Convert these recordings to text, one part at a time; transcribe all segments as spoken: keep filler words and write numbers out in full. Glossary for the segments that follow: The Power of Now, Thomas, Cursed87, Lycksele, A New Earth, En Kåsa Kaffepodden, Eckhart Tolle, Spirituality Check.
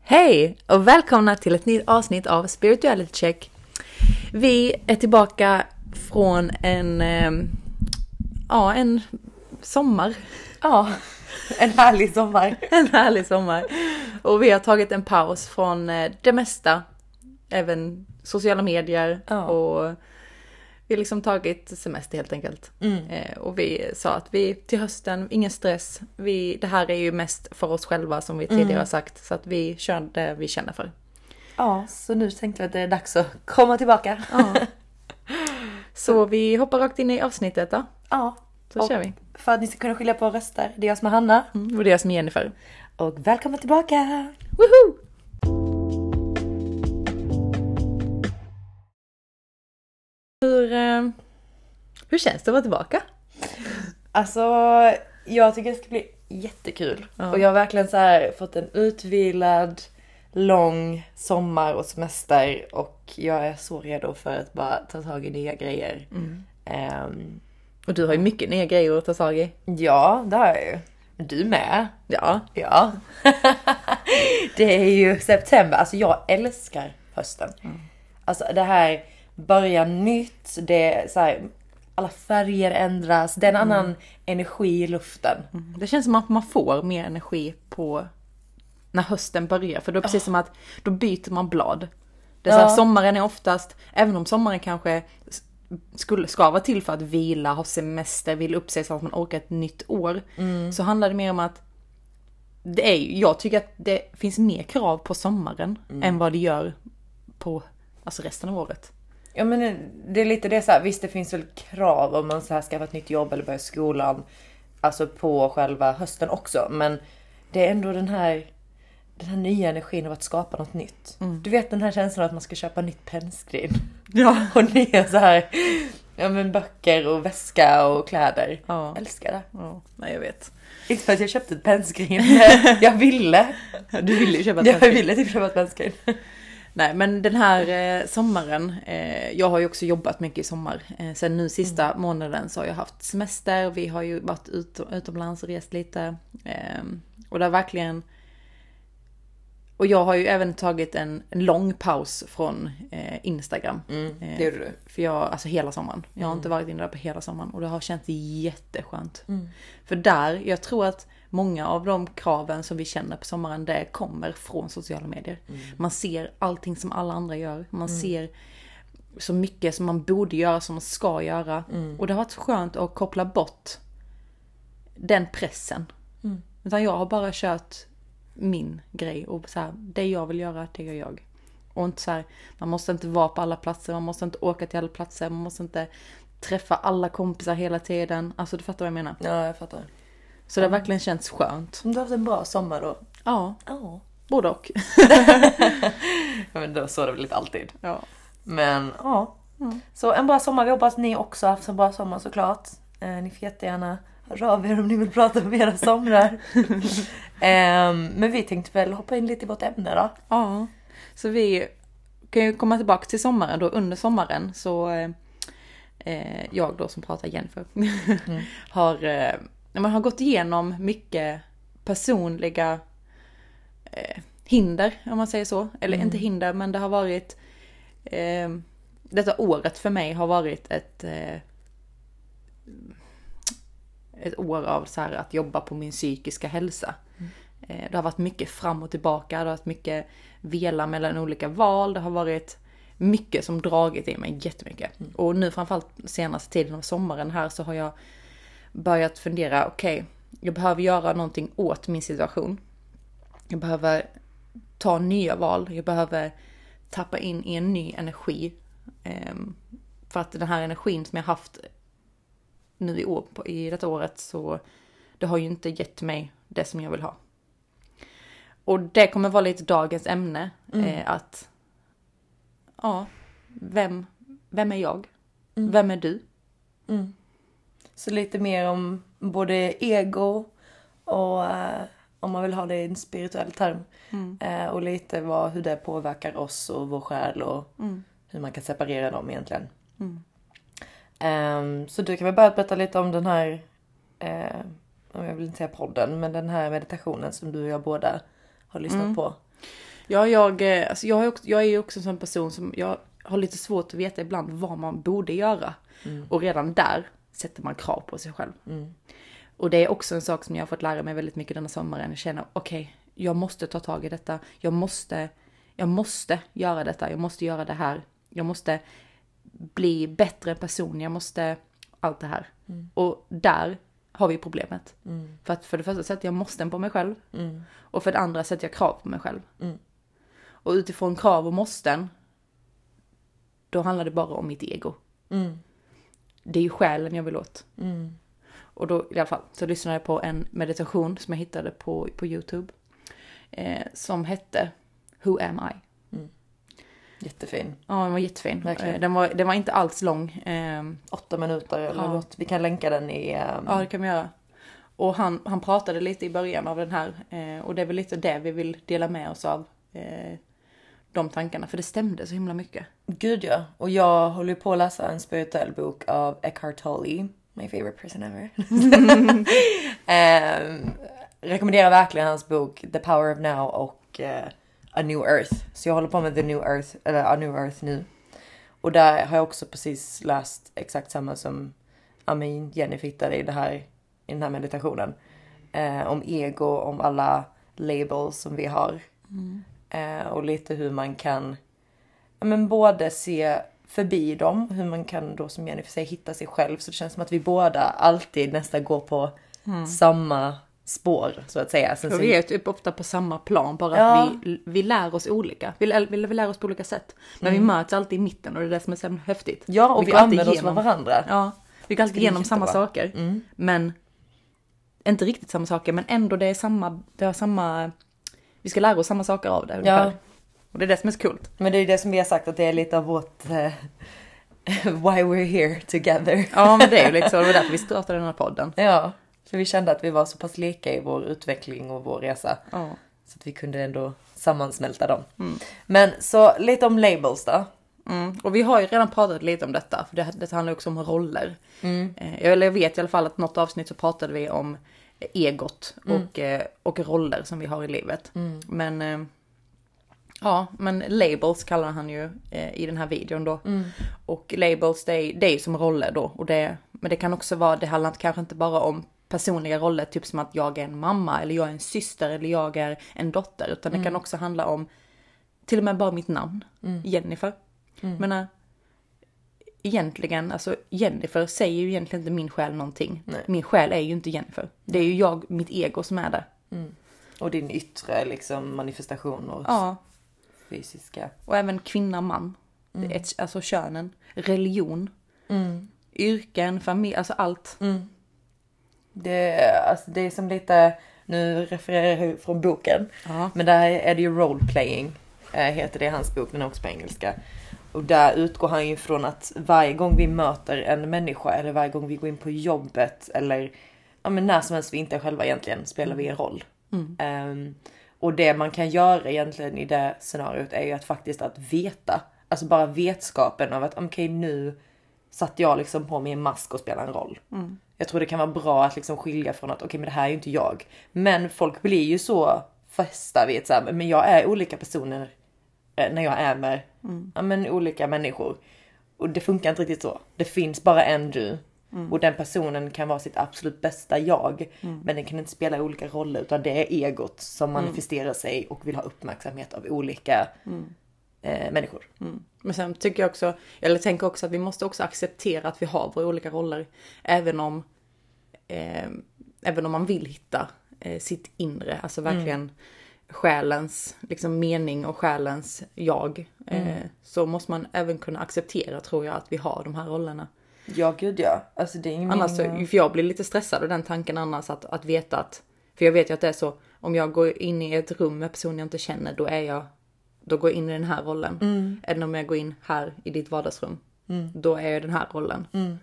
Hej och välkomna till ett nytt avsnitt av Spirituality Check. Vi är tillbaka från en, ja, en sommar. Ja, en härlig sommar. En härlig sommar. Och vi har tagit en paus från det mesta, även sociala medier ja. och... Vi har liksom tagit semester helt enkelt. Mm. Eh, och vi sa att vi till hösten, ingen stress. Vi, det här är ju mest för oss själva som vi tidigare mm. har sagt. Så att vi kör det vi känner för. Ja, så nu tänkte jag att det är dags att komma tillbaka. Ja. Så vi hoppar rakt in i avsnittet då. Ja. Så och kör vi. För att ni ska kunna skilja på röster. Det är jag som är Hanna. Mm. Och det är jag som är Jennifer. Och välkomna tillbaka! Woohoo! Hur, hur känns det att vara tillbaka? Alltså, jag tycker det ska bli jättekul. Ja. Och jag har verkligen så här fått en utvilad, lång sommar och semester. Och jag är så redo för att bara ta tag i nya grejer. Mm. Um, och du har ju mycket nya grejer att ta tag i. Ja, det har jag ju. Du med. Ja. Ja. Det är ju september. Alltså, jag älskar hösten. Mm. Alltså, det här... Börja nytt, det är så här, alla färger ändras, det är en mm. annan energi i luften. Mm. Det känns som att man får mer energi på när hösten börjar. För då är det oh. precis som att då byter man blad. Det är ja. så här, sommaren är oftast, även om sommaren kanske skulle, ska vara till för att vila, ha semester, vill upp sig så att man orkar ett nytt år. Mm. Så handlar det mer om att det är, jag tycker att det finns mer krav på sommaren mm. än vad det gör på alltså resten av året. Ja, men det är lite det så här, visst det finns väl krav om man så här ska ha ett nytt jobb eller börja skolan, alltså på själva hösten också, men det är ändå den här den här nya energin av att skapa något nytt. Mm. Du vet den här känslan att man ska köpa nytt pennskrin. Ja, och nya så här ja men böcker och väska och kläder. Ja. Jag älskar det. Ja, nej jag vet. Inte för att jag köpte ett pennskrin. Jag ville. Du ville ju köpa ett pennskrin. Jag ville typ köpa ett pennskrin. Nej, men den här eh, sommaren, eh, jag har ju också jobbat mycket i sommar. Eh, sen nu sista mm. månaden så har jag haft semester. Vi har ju varit ut, utomlands och rest lite. Eh, och det har verkligen... Och jag har ju även tagit en, en lång paus från eh, Instagram. Mm, det gjorde du. Eh, för jag, alltså hela sommaren. Jag har mm. inte varit inne där på hela sommaren. Och det har känts jätteskönt. Mm. För där, jag tror att... Många av de kraven som vi känner på sommaren det kommer från sociala medier. Mm. Man ser allting som alla andra gör. Man mm. ser så mycket som man borde göra, som man ska göra. Mm. Och det har varit skönt att koppla bort den pressen. Mm. Utan jag har bara kört min grej. Och så här, det jag vill göra, det gör jag. Och inte så här, man måste inte vara på alla platser. Man måste inte åka till alla platser. Man måste inte träffa alla kompisar hela tiden. Alltså du fattar vad jag menar. Ja, jag fattar. Så det har verkligen känts skönt. Du har haft en bra sommar då? Ja, oh. både och. Ja, men då så är det väl lite alltid. Ja. Men ja, mm. så en bra sommar. Vi hoppas ni också har haft en bra sommar såklart. Eh, ni får jättegärna höra av er om ni vill prata om era somrar. eh, men vi tänkte väl hoppa in lite i vårt ämne då. Ja, så vi kan ju komma tillbaka till sommaren då under sommaren. Så eh, jag då som pratar igen för mm. har... Eh, När man har gått igenom mycket personliga eh, hinder, om man säger så. Eller mm. inte hinder, men det har varit... Eh, detta året för mig har varit ett... Eh, ett år av så här, att jobba på min psykiska hälsa. Mm. Eh, det har varit mycket fram och tillbaka. Det har varit mycket vela mellan olika val. Det har varit mycket som dragit i mig jättemycket. Mm. Och nu framförallt senaste tiden av sommaren här så har jag... börjat fundera, okej, okay, jag behöver göra någonting åt min situation. Jag behöver ta nya val. Jag behöver tappa in i en ny energi. Ehm, för att den här energin som jag haft nu i, år, i detta året så det har ju inte gett mig det som jag vill ha. Och det kommer vara lite dagens ämne. Mm. Eh, att, ja, vem, vem är jag? Mm. Vem är du? Mm. Så lite mer om både ego och eh, om man vill ha det i en spirituell term. Mm. Eh, och lite vad, hur det påverkar oss och vår själ och mm. hur man kan separera dem egentligen. Mm. Eh, så du kan väl börja berätta lite om den här eh, jag vill inte säga podden, men den här meditationen som du och jag båda har lyssnat mm. på. Ja, jag, alltså jag, också, jag är ju också en sån person som jag har lite svårt att veta ibland vad man borde göra. Mm. Och redan där sätter man krav på sig själv. Mm. Och det är också en sak som jag har fått lära mig väldigt mycket denna sommaren. Jag känner, okej, okay, jag måste ta tag i detta. Jag måste, jag måste göra detta. Jag måste göra det här. Jag måste bli bättre person. Jag måste allt det här. Mm. Och där har vi problemet. Mm. För att för det första sätter jag måsten på mig själv. Mm. Och för det andra sätter jag krav på mig själv. Mm. Och utifrån krav och måsten, då handlar det bara om mitt ego. Mm. Det är ju själen jag vill åt. Mm. Och då i alla fall så lyssnade jag på en meditation som jag hittade på, på YouTube. Eh, som hette Who am I? Mm. Jättefin. Ja, den var jättefin. Verkligen. Den var, den var inte alls lång. Eh, Åtta minuter eller ja. något. Vi kan länka den i... Eh... Ja, det kan vi göra. Och han, han pratade lite i början av den här. Eh, och det är väl lite det vi vill dela med oss av. Eh, de tankarna, för det stämde så himla mycket. Gud ja, och jag håller på att läsa en spirituell bok av Eckhart Tolle, my favorite person ever. eh, rekommenderar verkligen hans bok The Power of Now och eh, A New Earth. Så jag håller på med The New Earth, eller A New Earth nu. Och där har jag också precis läst exakt samma som Amin Jenny hittade i, det här, i den här meditationen. Eh, om ego, om alla labels som vi har. Mm. Och lite hur man kan ja, men både se förbi dem. Hur man kan då, som Jennifer säger, hitta sig själv. Så det känns som att vi båda alltid nästan går på mm. samma spår, så att säga. Sen, så vi är typ ofta på samma plan. Bara ja. att vi, vi lär oss olika. Vi, vi, vi lär oss på olika sätt. Men mm. vi möts alltid i mitten. Och det är det som är så häftigt. Ja, och vi, vi använder oss av varandra. Ja, vi går alltid igenom samma saker. Mm. Men inte riktigt samma saker. Men ändå det är samma... Det är samma vi ska lära oss samma saker av det. Ja. Och det är det som är så kul. Men det är ju det som vi har sagt, att det är lite av vårt uh, why we're here together. Ja, men det är ju lite så. Det var därför vi startade den här podden. Ja, för vi kände att vi var så pass lika i vår utveckling och vår resa. Ja. Så att vi kunde ändå sammansmälta dem. Mm. Men så lite om labels då. Mm. Och vi har ju redan pratat lite om detta. För det, det handlar också om roller. Mm. Eller jag vet i alla fall att något avsnitt så pratade vi om egot och, mm. och roller som vi har i livet. Mm. Men ja, men labels kallar han ju i den här videon då. Mm. Och labels, det är, det är som roller då. Och det, men det kan också vara, det handlar kanske inte bara om personliga roller, typ som att jag är en mamma eller jag är en syster eller jag är en dotter. Utan det mm. kan också handla om till och med bara mitt namn, mm. Jennifer. Mm. Men egentligen, alltså Jennifer säger ju egentligen inte min själ någonting. Nej. Min själ är ju inte Jennifer. Det är ju jag, mitt ego som är där. Mm. Och din yttre liksom manifestation och ja. fysiska. Och även kvinna, man. Mm. Det är ett, alltså könen, religion, mm. yrken, familj, alltså allt. Mm. Det, alltså, det är som lite, nu refererar jag från boken. Ja. Men där är det ju roleplaying, heter det hans bok, men också på engelska. Och där utgår han ju från att varje gång vi möter en människa eller varje gång vi går in på jobbet eller ja, men när som helst vi inte är själva egentligen spelar vi en roll. Mm. Um, och det man kan göra egentligen i det scenariot är ju att faktiskt att veta. Alltså bara vetskapen av att okej okay, nu satt jag liksom på mig en mask och spelar en roll. Mm. Jag tror det kan vara bra att liksom skilja från att okej okay, men det här är ju inte jag. Men folk blir ju så fästa vid så här, men jag är olika personer när jag är med mm. ja, men olika människor. Och det funkar inte riktigt så. Det finns bara en du. Mm. Och den personen kan vara sitt absolut bästa jag. Mm. Men den kan inte spela olika roller. Utan det är egot som manifesterar mm. sig. Och vill ha uppmärksamhet av olika mm. eh, människor. Mm. Men sen tycker jag också. Eller tänker också att vi måste också acceptera att vi har våra olika roller. Även om. Eh, även om man vill hitta eh, sitt inre. Alltså verkligen. Mm. Själens liksom mening och själens jag mm. eh, så måste man även kunna acceptera, tror jag, att vi har de här rollerna. Ja, gud ja. Alltså, det är ingen... annars, för jag blir lite stressad och den tanken annars att, att veta att, för jag vet ju att det är så, om jag går in i ett rum med personer jag inte känner, då är jag då går jag in i den här rollen. Mm. Än om jag går in här i ditt vardagsrum mm. då är jag den här rollen. Mm.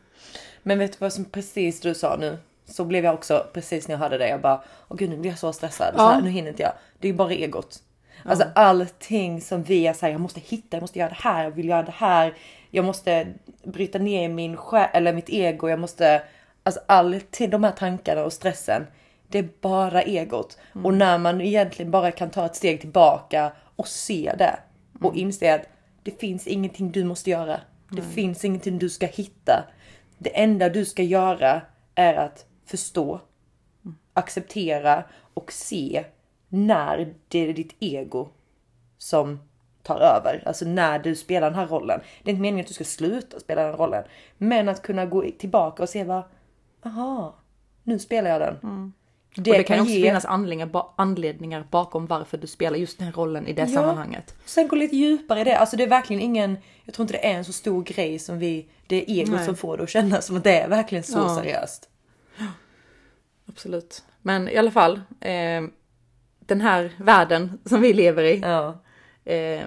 Men vet du vad som precis du sa nu? Så blev jag också, precis när jag hörde det, jag bara, åh gud, nu blir jag så stressad. Ja. Så här, nu hinner inte jag. Det är ju bara egot. Ja. Alltså allting som vi är så här, jag måste hitta, jag måste göra det här, jag vill göra det här. Jag måste bryta ner min själ, eller mitt ego. Jag måste Alltså alltid de här tankarna och stressen, det är bara egot. Mm. Och när man egentligen bara kan ta ett steg tillbaka och se det. Mm. Och inse att det finns ingenting du måste göra. Det mm. finns ingenting du ska hitta. Det enda du ska göra är att förstå, mm. acceptera och se när det är ditt ego som tar över. Alltså när du spelar den här rollen. Det är inte meningen att du ska sluta spela den rollen. Men att kunna gå tillbaka och se vad, aha, nu spelar jag den. Mm. Det, och det kan, kan också ge... finnas anledningar bakom varför du spelar just den här rollen i det ja. sammanhanget. Sen gå lite djupare i det. Alltså det är verkligen ingen, jag tror inte det är en så stor grej som vi, det är ego Nej. som får det att kännas som att det är verkligen så ja. seriöst. Absolut. Men i alla fall, eh, den här världen som vi lever i, ja. eh,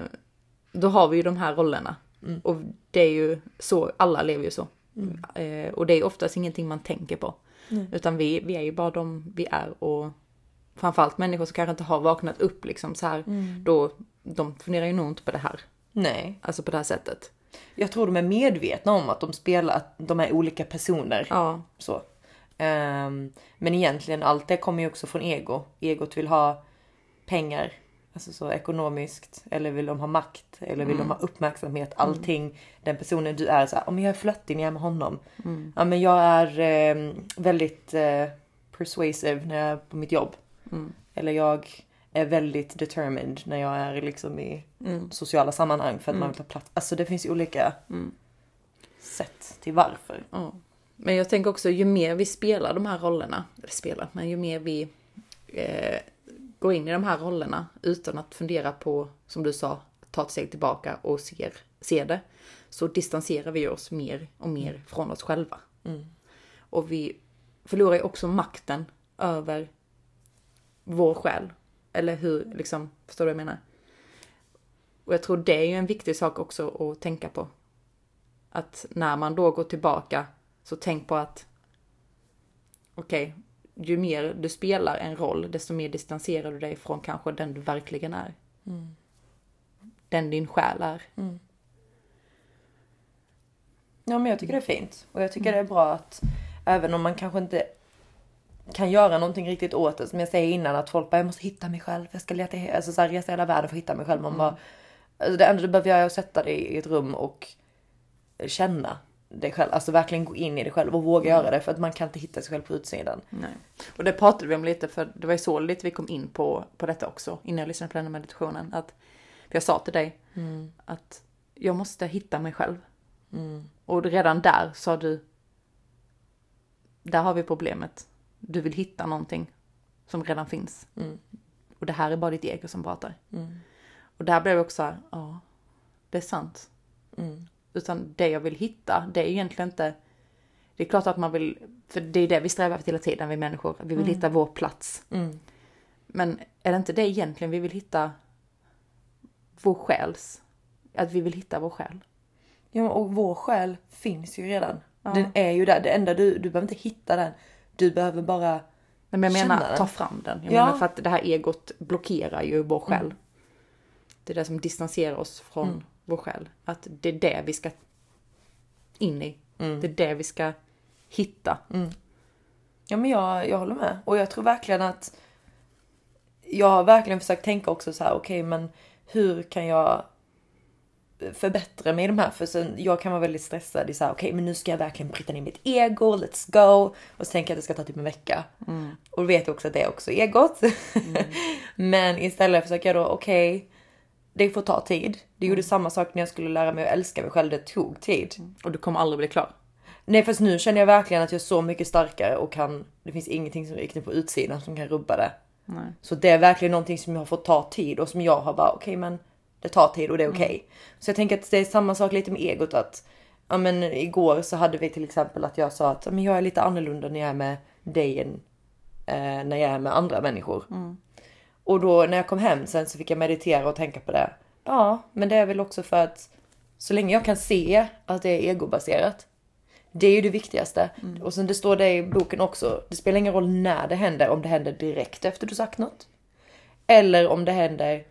då har vi ju de här rollerna. Mm. Och det är ju så, alla lever ju så. Mm. Eh, och det är oftast ingenting man tänker på. Mm. Utan vi, vi är ju bara de vi är, och framförallt människor som kanske inte har vaknat upp liksom så här, mm. då, de funderar ju nog inte på det här. Nej. Alltså på det här sättet. Jag tror de är medvetna om att de spelar, att de är olika personer. Ja. Så. Um, men egentligen allt det kommer ju också från ego. Egot vill ha pengar, alltså så ekonomiskt, eller vill de ha makt, eller vill mm. de ha uppmärksamhet, allting. Mm. Den personen du är, så här, om jag är flörtig när jag är med honom, mm. ja, men jag är eh, väldigt eh, persuasive när jag är på mitt jobb, mm. eller jag är väldigt determined när jag är liksom i mm. sociala sammanhang för att mm. man vill ta plats. Alltså det finns ju olika mm. sätt till varför. Mm. Men jag tänker också, ju mer vi spelar de här rollerna, eller spelar, men ju mer vi eh, gå in i de här rollerna utan att fundera på, som du sa, ta ett steg tillbaka och ser, ser det. Så distanserar vi oss mer och mer från oss själva. Mm. Och vi förlorar ju också makten över vår själ. Eller hur, liksom, förstår du vad jag menar? Och jag tror det är ju en viktig sak också att tänka på. Att när man då går tillbaka, så tänk på att okej, okay, ju mer du spelar en roll, desto mer distanserar du dig från kanske den du verkligen är. Mm. Den din själ är. Mm. Ja, men jag tycker det är fint. Och jag tycker mm. det är bra att, även om man kanske inte kan göra någonting riktigt åt det, som jag säger innan, att folk bara, jag måste hitta mig själv. Jag ska leta, alltså så här, resa hela världen för att hitta mig själv. Man mm. bara, alltså det enda du behöver göra är att sätta dig i ett rum och känna dig själv, alltså verkligen gå in i dig själv och våga mm. göra det, för att man kan inte hitta sig själv på utsidan. Nej. Och det pratade vi om lite, för det var ju så lite vi kom in på, på detta också innan jag lyssnade på den här meditationen, att jag sa till dig mm. att jag måste hitta mig själv. Mm. Och redan där sa du, där har vi problemet. Du vill hitta någonting som redan finns. Mm. Och det här är bara ditt ego som pratar. Mm. Och där blev jag också här, ja, det är sant. Mm. Utan det jag vill hitta, det är egentligen inte... Det är klart att man vill... För det är det vi strävar efter hela tiden, vi människor. Vi vill mm. hitta vår plats. Mm. Men är det inte det egentligen vi vill hitta? Vår själs... Att vi vill hitta vår själ. Ja, och vår själ finns ju redan. Ja. Den är ju där. Det enda du... Du behöver inte hitta den. Du behöver bara... Men jag menar, känna den. Ta fram den. Jag ja. menar, för att det här egot blockerar ju vår själ. Mm. Det är det som distanserar oss från... Mm. vår själ, att det är det vi ska in i, mm. det är det vi ska hitta. Mm. Ja, men jag, jag håller med, och jag tror verkligen att jag har verkligen försökt tänka också så här, okej, okay, men hur kan jag förbättra mig i de här, för sen, jag kan vara väldigt stressad i så här, okej, okay, men nu ska jag verkligen bryta ner mitt ego, let's go, och så tänker jag att det ska ta typ en vecka, mm. och då vet jag också att det är också egot. Mm. Men istället försöker jag då, okej, okay, det får ta tid. Det gjorde mm. samma sak när jag skulle lära mig att älska mig själv. Det tog tid. Mm. Och du kommer aldrig bli klar. Nej, fast nu känner jag verkligen att jag är så mycket starkare. Och kan, det finns ingenting som riktigt på utsidan som kan rubba det. Nej. Så det är verkligen någonting som jag har fått ta tid. Och som jag har bara, okej okay, men det tar tid och det är okej. Okay. Mm. Så jag tänker att det är samma sak lite med egot. Att, ja, men igår så hade vi till exempel att jag sa att, men jag är lite annorlunda när jag är med dig än eh, när jag är med andra människor. Mm. Och då när jag kom hem sen så fick jag meditera och tänka på det. Ja, men det är väl också för att så länge jag kan se att det är egobaserat. Det är ju det viktigaste. Mm. Och sen det står det i boken också. Det spelar ingen roll när det händer. Om det händer direkt efter du sagt något. Eller om det händer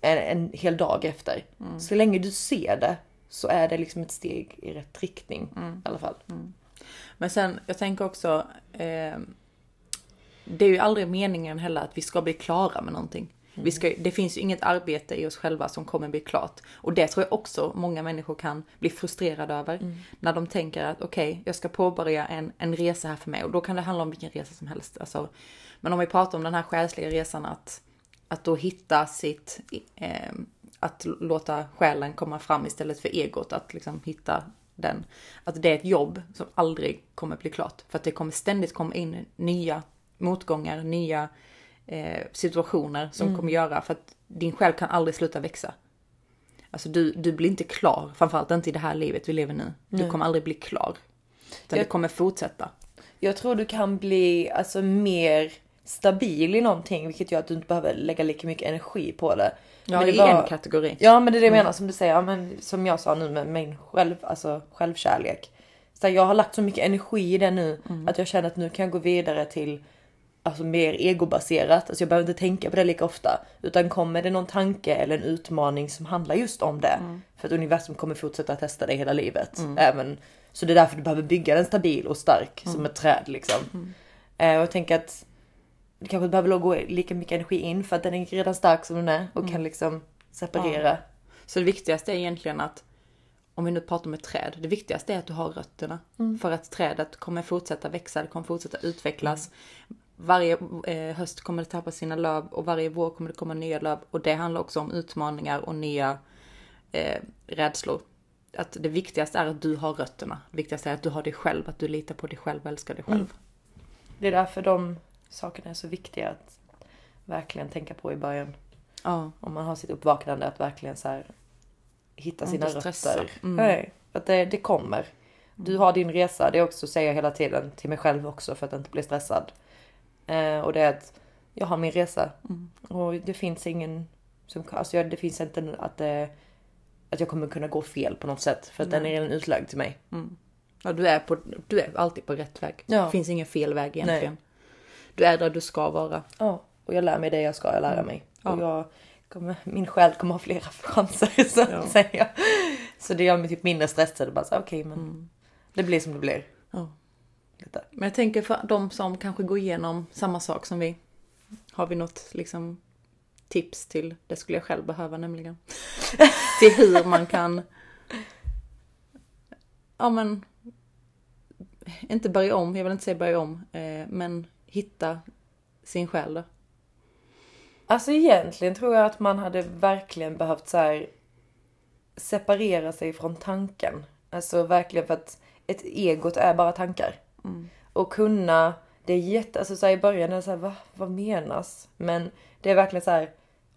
en, en hel dag efter. Mm. Så länge du ser det så är det liksom ett steg i rätt riktning mm. i alla fall. Mm. Men sen, jag tänker också, eh, det är ju aldrig meningen heller att vi ska bli klara med någonting. Vi ska, det finns ju inget arbete i oss själva som kommer bli klart. Och det tror jag också många människor kan bli frustrerade över. Mm. När de tänker att okej, okay, jag ska påbörja en, en resa här för mig. Och då kan det handla om vilken resa som helst. Alltså, men om vi pratar om den här själsliga resan. Att, att då hitta sitt... Eh, att låta själen komma fram istället för egot. Att liksom hitta den. Att det är ett jobb som aldrig kommer bli klart. För att det kommer ständigt komma in nya motgångar, nya... situationer som mm. kommer göra, för att din själ kan aldrig sluta växa. Alltså du, du blir inte klar, framförallt inte i det här livet vi lever nu. Du mm. kommer aldrig bli klar. Utan jag, det kommer fortsätta. Jag tror du kan bli alltså mer stabil i någonting, vilket gör att du inte behöver lägga lika mycket energi på det. Ja, men det i var, en kategori. Ja, men det är det jag mm. menar, som du säger, ja, men, som jag sa nu med min själv, alltså självkärlek. Så jag har lagt så mycket energi i det nu mm. att jag känner att nu kan jag gå vidare till alltså mer egobaserat. Alltså jag behöver inte tänka på det lika ofta. Utan kommer det någon tanke eller en utmaning som handlar just om det. Mm. För att universum kommer fortsätta att testa dig hela livet. Mm. Även, så det är därför du behöver bygga den stabil och stark. Mm. Som ett träd liksom. Mm. Eh, och jag tänker att du kanske behöver gå lika mycket energi in. För att den är redan stark som den är. Och mm. kan liksom separera. Ja. Så det viktigaste är egentligen att. Om vi nu pratar om ett träd. Det viktigaste är att du har rötterna. Mm. För att trädet kommer fortsätta växa. Det kommer fortsätta utvecklas. Mm. Varje eh, höst kommer det tappa sina löv och varje vår kommer det komma nya löv. Och det handlar också om utmaningar och nya eh, rädslor. Att det viktigaste är att du har rötterna. Det viktigaste är att du har dig själv, att du litar på dig själv och älskar dig själv. Mm. Det är därför de sakerna är så viktiga att verkligen tänka på i början. Ja. Om man har sitt uppvaknande, att verkligen så här, hitta sina rötter. Mm. Nej, att det, det kommer. Du har din resa, det är också säger jag hela tiden till mig själv också för att inte bli stressad. Och det är att jag har min resa. Mm. Och det finns ingen som, alltså det finns inte att, det, att jag kommer kunna gå fel på något sätt. För att mm. den är redan utlagd till mig. Mm. Ja, du, är på, du är alltid på rätt väg. Ja. Det finns ingen fel väg egentligen. Nej. Du är där du ska vara. Ja, och jag lär mig det jag ska jag lära mm. mig. Ja. Och jag kommer, min själ kommer ha flera chanser så att ja. säga. Så det gör mig typ mindre stressad. Bara så, okay, men mm. det blir som det blir. Ja. Men jag tänker för de som kanske går igenom samma sak som vi. Har vi något liksom, tips till? Det skulle jag själv behöva nämligen. Till hur man kan... Ja men... Inte börja om. Jag vill inte säga börja om. Eh, men hitta sin själ då. Alltså egentligen tror jag att man hade verkligen behövt så här, separera sig från tanken. Alltså verkligen för att ett egot är bara tankar. Mm. Och kunna, det är jätte, alltså så här i början är det så här, va, vad menas? Men det är verkligen så här,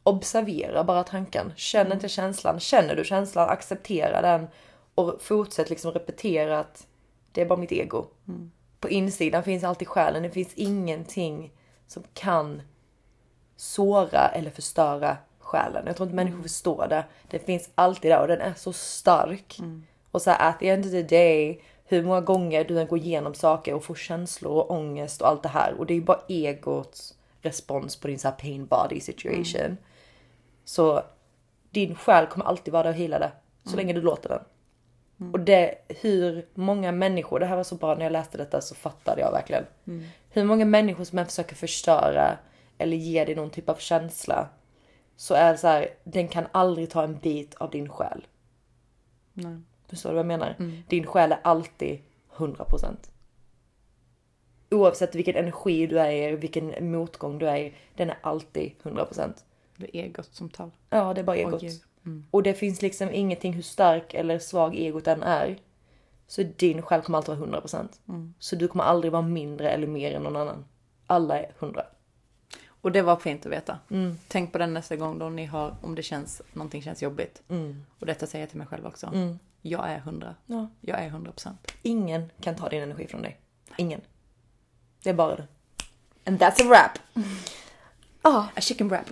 observera bara tanken. Känn mm. inte känslan, känner du känslan, acceptera den. Och fortsätt liksom repetera att det är bara mitt ego. Mm. På insidan finns alltid själen, det finns ingenting som kan såra eller förstöra själen. Jag tror inte människor förstår det. Det finns alltid där och den är så stark. Mm. Och så här, at the end of the day... Hur många gånger du går igenom saker och får känslor och ångest och allt det här. Och det är ju bara egots respons på din så här pain body situation. Mm. Så din själ kommer alltid vara där och hila det. Så mm. länge du låter den. Mm. Och det, hur många människor, det här var så bra när jag läste detta så fattade jag verkligen. Mm. Hur många människor som än försöker förstöra eller ge dig någon typ av känsla. Så är det så här, den kan aldrig ta en bit av din själ. Nej. Förstår du vad jag menar? Mm. Din själ är alltid hundra procent. Oavsett vilken energi du är i, vilken motgång du är i, den är alltid hundra procent. Det är egot som tal. Ja, det är bara egot. Mm. Och det finns liksom ingenting hur stark eller svag egot den är. Så din själ kommer alltid vara hundra procent. Mm. Så du kommer aldrig vara mindre eller mer än någon annan. Alla är hundra. Och det var fint att veta. Mm. Tänk på den nästa gång då ni har, om det känns, någonting känns jobbigt. Mm. Och detta säger jag till mig själv också. Mm. Jag är hundra. Ja. Jag är hundra procent. Ingen kan ta din energi från dig. Ingen. Det är bara du. And that's a wrap. Ja, oh. a chicken wrap.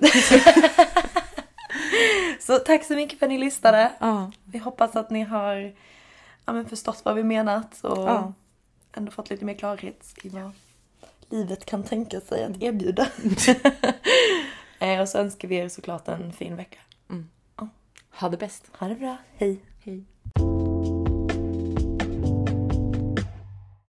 Så tack så mycket för att ni lyssnade. Oh. Vi hoppas att ni har ja, men förstått vad vi menat. Och oh. ändå fått lite mer klarhet i vad livet kan tänka sig att erbjuda. Och så önskar vi er såklart en fin vecka. Mm. Oh. Ha det bäst. Ha det bra. Hej. Hej.